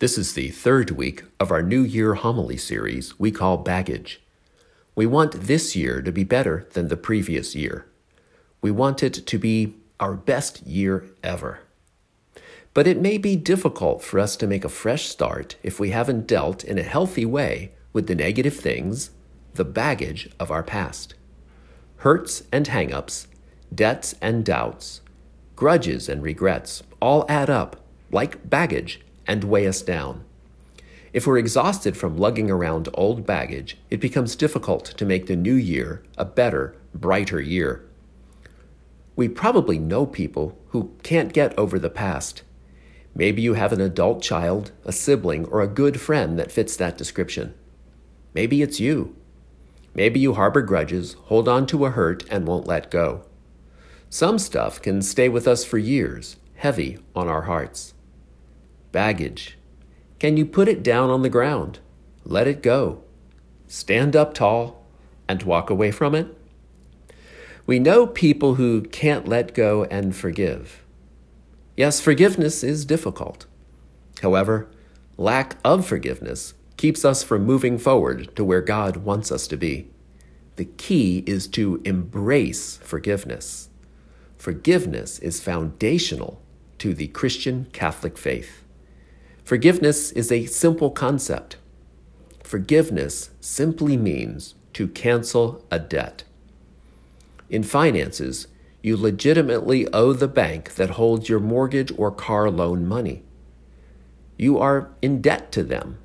This is the third week of our New Year homily series we call Baggage. We want this year to be better than the previous year. We want it to be our best year ever. But it may be difficult for us to make a fresh start if we haven't dealt in a healthy way with the negative things, the baggage of our past. Hurts and hang-ups, debts and doubts, grudges and regrets all add up, like baggage, and weigh us down. If we're exhausted from lugging around old baggage, it becomes difficult to make the new year a better, brighter year. We probably know people who can't get over the past. Maybe you have an adult child, a sibling, or a good friend that fits that description. Maybe it's you. Maybe you harbor grudges, hold on to a hurt, and won't let go. Some stuff can stay with us for years, heavy on our hearts. Baggage. Can you put it down on the ground? Let it go. Stand up tall and walk away from it? We know people who can't let go and forgive. Yes, forgiveness is difficult. However, lack of forgiveness keeps us from moving forward to where God wants us to be. The key is to embrace forgiveness. Forgiveness is foundational to the Christian Catholic faith. Forgiveness is a simple concept. Forgiveness simply means to cancel a debt. In finances, you legitimately owe the bank that holds your mortgage or car loan money. You are in debt to them.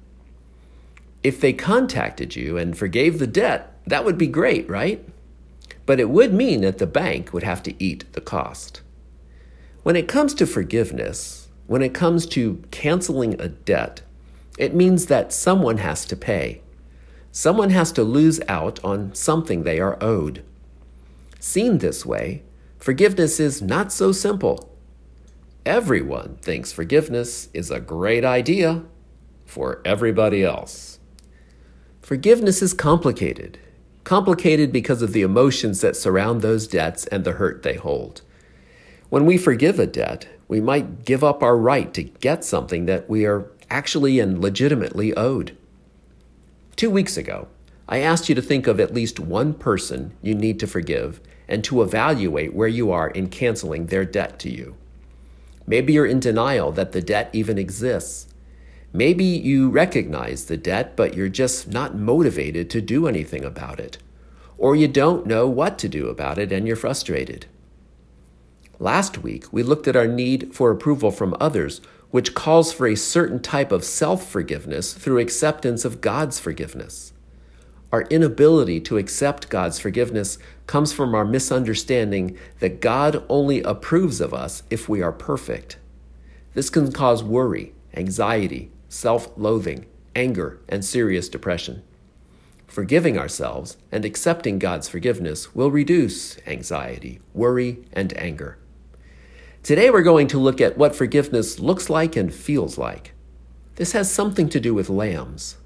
If they contacted you and forgave the debt, that would be great, right? But it would mean that the bank would have to eat the cost. When it comes to forgiveness, when it comes to canceling a debt, it means that someone has to pay. Someone has to lose out on something they are owed. Seen this way, forgiveness is not so simple. Everyone thinks forgiveness is a great idea for everybody else. Forgiveness is complicated. Complicated because of the emotions that surround those debts and the hurt they hold. When we forgive a debt, we might give up our right to get something that we are actually and legitimately owed. 2 weeks ago, I asked you to think of at least one person you need to forgive and to evaluate where you are in canceling their debt to you. Maybe you're in denial that the debt even exists. Maybe you recognize the debt, but you're just not motivated to do anything about it. Or you don't know what to do about it and you're frustrated. Last week, we looked at our need for approval from others, which calls for a certain type of self-forgiveness through acceptance of God's forgiveness. Our inability to accept God's forgiveness comes from our misunderstanding that God only approves of us if we are perfect. This can cause worry, anxiety, self-loathing, anger, and serious depression. Forgiving ourselves and accepting God's forgiveness will reduce anxiety, worry, and anger. Today we're going to look at what forgiveness looks like and feels like. This has something to do with lambs.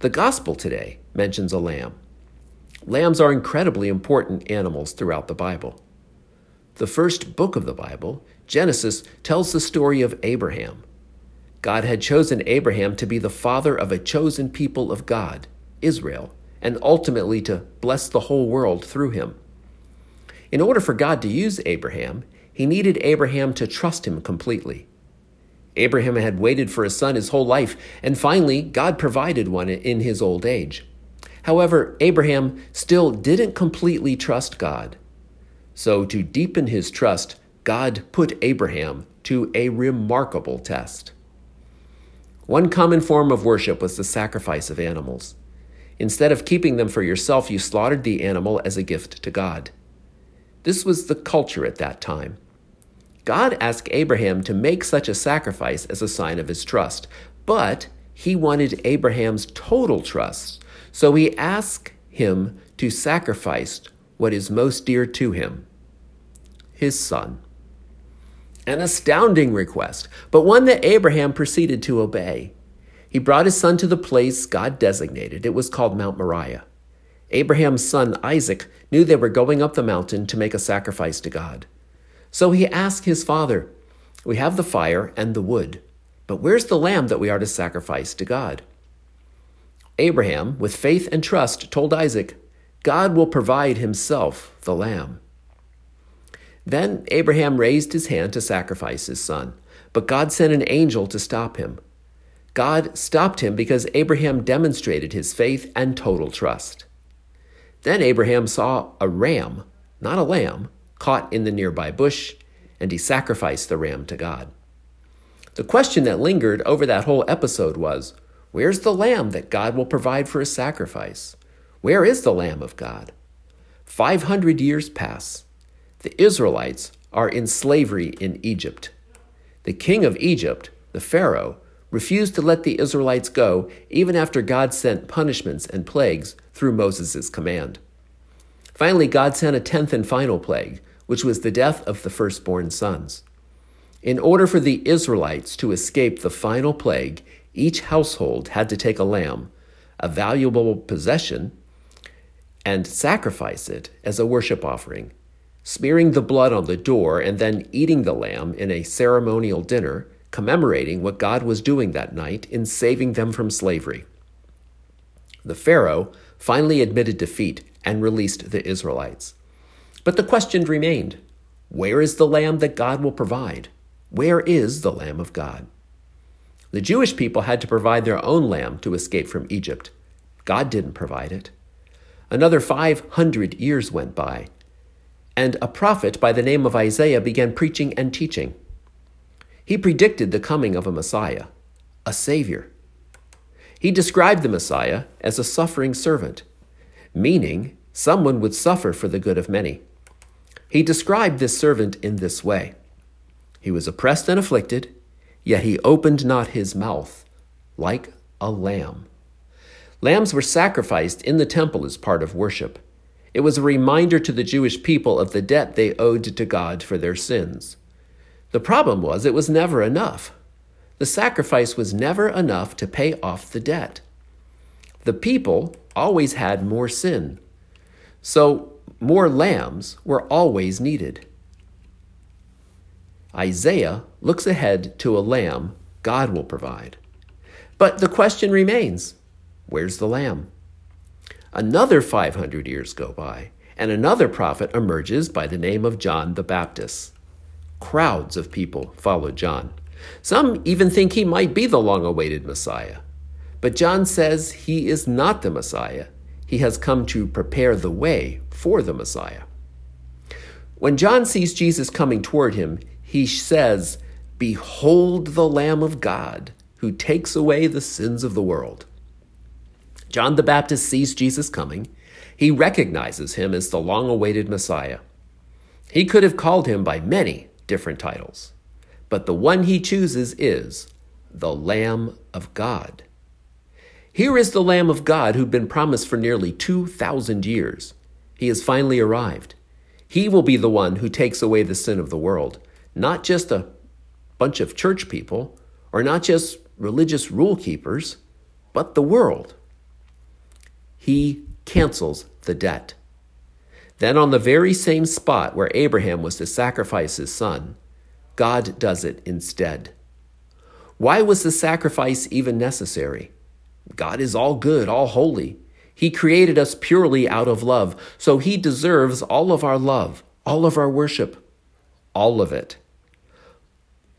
The gospel today mentions a lamb. Lambs are incredibly important animals throughout the Bible. The first book of the Bible, Genesis, tells the story of Abraham. God had chosen Abraham to be the father of a chosen people of God, Israel, and ultimately to bless the whole world through him. In order for God to use Abraham, he needed Abraham to trust him completely. Abraham had waited for a son his whole life, and finally, God provided one in his old age. However, Abraham still didn't completely trust God. So to deepen his trust, God put Abraham to a remarkable test. One common form of worship was the sacrifice of animals. Instead of keeping them for yourself, you slaughtered the animal as a gift to God. This was the culture at that time. God asked Abraham to make such a sacrifice as a sign of his trust, but he wanted Abraham's total trust, so he asked him to sacrifice what is most dear to him, his son. An astounding request, but one that Abraham proceeded to obey. He brought his son to the place God designated. It was called Mount Moriah. Abraham's son Isaac knew they were going up the mountain to make a sacrifice to God. So he asked his father, "We have the fire and the wood, But where's the lamb that we are to sacrifice to God? Abraham, with faith and trust, told Isaac, God will provide himself the lamb. Then Abraham raised his hand to sacrifice his son, but God sent an angel to stop him. God stopped him because Abraham demonstrated his faith and total trust. Then Abraham saw a ram, not a lamb, caught in the nearby bush, and he sacrificed the ram to God. The question that lingered over that whole episode was, where's the lamb that God will provide for his sacrifice? Where is the Lamb of God? 500 years pass. The Israelites are in slavery in Egypt. The king of Egypt, the Pharaoh, refused to let the Israelites go even after God sent punishments and plagues through Moses' command. Finally, God sent a 10th and final plague, which was the death of the firstborn sons. In order for the Israelites to escape the final plague, each household had to take a lamb, a valuable possession, and sacrifice it as a worship offering, smearing the blood on the door and then eating the lamb in a ceremonial dinner, commemorating what God was doing that night in saving them from slavery. The Pharaoh finally admitted defeat and released the Israelites. But the question remained, where is the lamb that God will provide? Where is the Lamb of God? The Jewish people had to provide their own lamb to escape from Egypt. God didn't provide it. Another 500 years went by, and a prophet by the name of Isaiah began preaching and teaching. He predicted the coming of a Messiah, a Savior. He described the Messiah as a suffering servant, meaning someone would suffer for the good of many. He described this servant in this way. He was oppressed and afflicted, yet he opened not his mouth, like a lamb. Lambs were sacrificed in the temple as part of worship. It was a reminder to the Jewish people of the debt they owed to God for their sins. The problem was it was never enough. The sacrifice was never enough to pay off the debt. The people always had more sin, so more lambs were always needed. Isaiah looks ahead to a lamb God will provide. But the question remains, where's the lamb? Another 500 years go by, and another prophet emerges by the name of John the Baptist. Crowds of people followed John. Some even think he might be the long-awaited Messiah. But John says he is not the Messiah. He has come to prepare the way for the Messiah. When John sees Jesus coming toward him, he says, "Behold the Lamb of God, who takes away the sins of the world." John the Baptist sees Jesus coming. He recognizes him as the long-awaited Messiah. He could have called him by many different titles, but the one he chooses is the Lamb of God. Here is the Lamb of God who'd been promised for nearly 2,000 years. He has finally arrived. He will be the one who takes away the sin of the world, not just a bunch of church people or not just religious rule keepers, but the world. He cancels the debt. Then on the very same spot where Abraham was to sacrifice his son, God does it instead. Why was the sacrifice even necessary? God is all good, all holy. He created us purely out of love, so he deserves all of our love, all of our worship, all of it.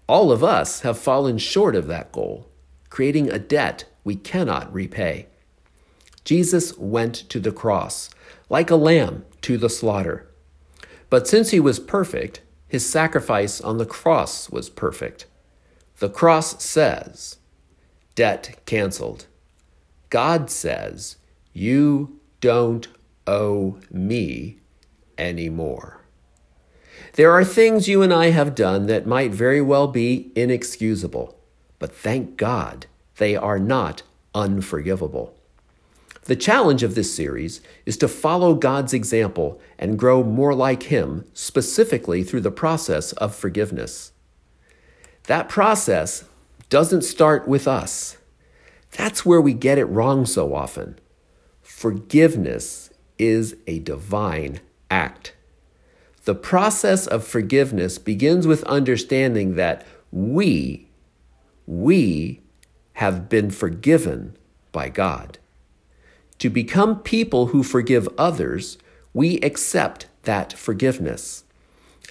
All of us have fallen short of that goal, creating a debt we cannot repay. Jesus went to the cross, like a lamb to the slaughter. But since he was perfect, his sacrifice on the cross was perfect. The cross says, debt canceled. God says, you don't owe me anymore. There are things you and I have done that might very well be inexcusable, but thank God they are not unforgivable. The challenge of this series is to follow God's example and grow more like him, specifically through the process of forgiveness. That process doesn't start with us. That's where we get it wrong so often. Forgiveness is a divine act. The process of forgiveness begins with understanding that we we have been forgiven by God. To become people who forgive others, we accept that forgiveness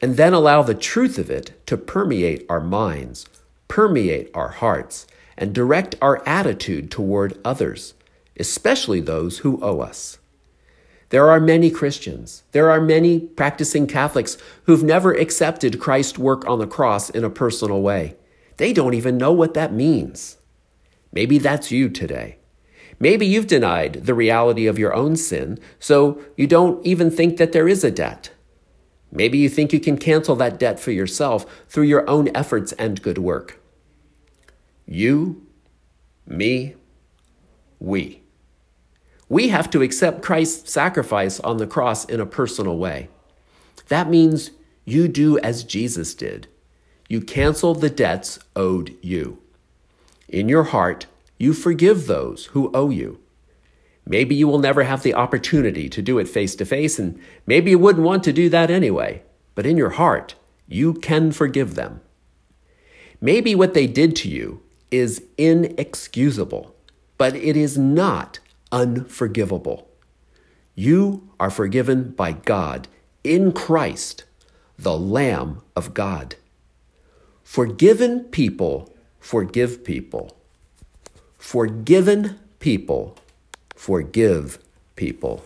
and then allow the truth of it to permeate our minds, permeate our hearts, and direct our attitude toward others, especially those who owe us. There are many Christians, there are many practicing Catholics who've never accepted Christ's work on the cross in a personal way. They don't even know what that means. Maybe that's you today. Maybe you've denied the reality of your own sin, so you don't even think that there is a debt. Maybe you think you can cancel that debt for yourself through your own efforts and good work. You, me, we. We have to accept Christ's sacrifice on the cross in a personal way. That means you do as Jesus did. You cancel the debts owed you. In your heart, you forgive those who owe you. Maybe you will never have the opportunity to do it face to face, and maybe you wouldn't want to do that anyway. But in your heart, you can forgive them. Maybe what they did to you is inexcusable, but it is not unforgivable. You are forgiven by God in Christ, the Lamb of God. Forgiven people forgive people. Forgiven people forgive people.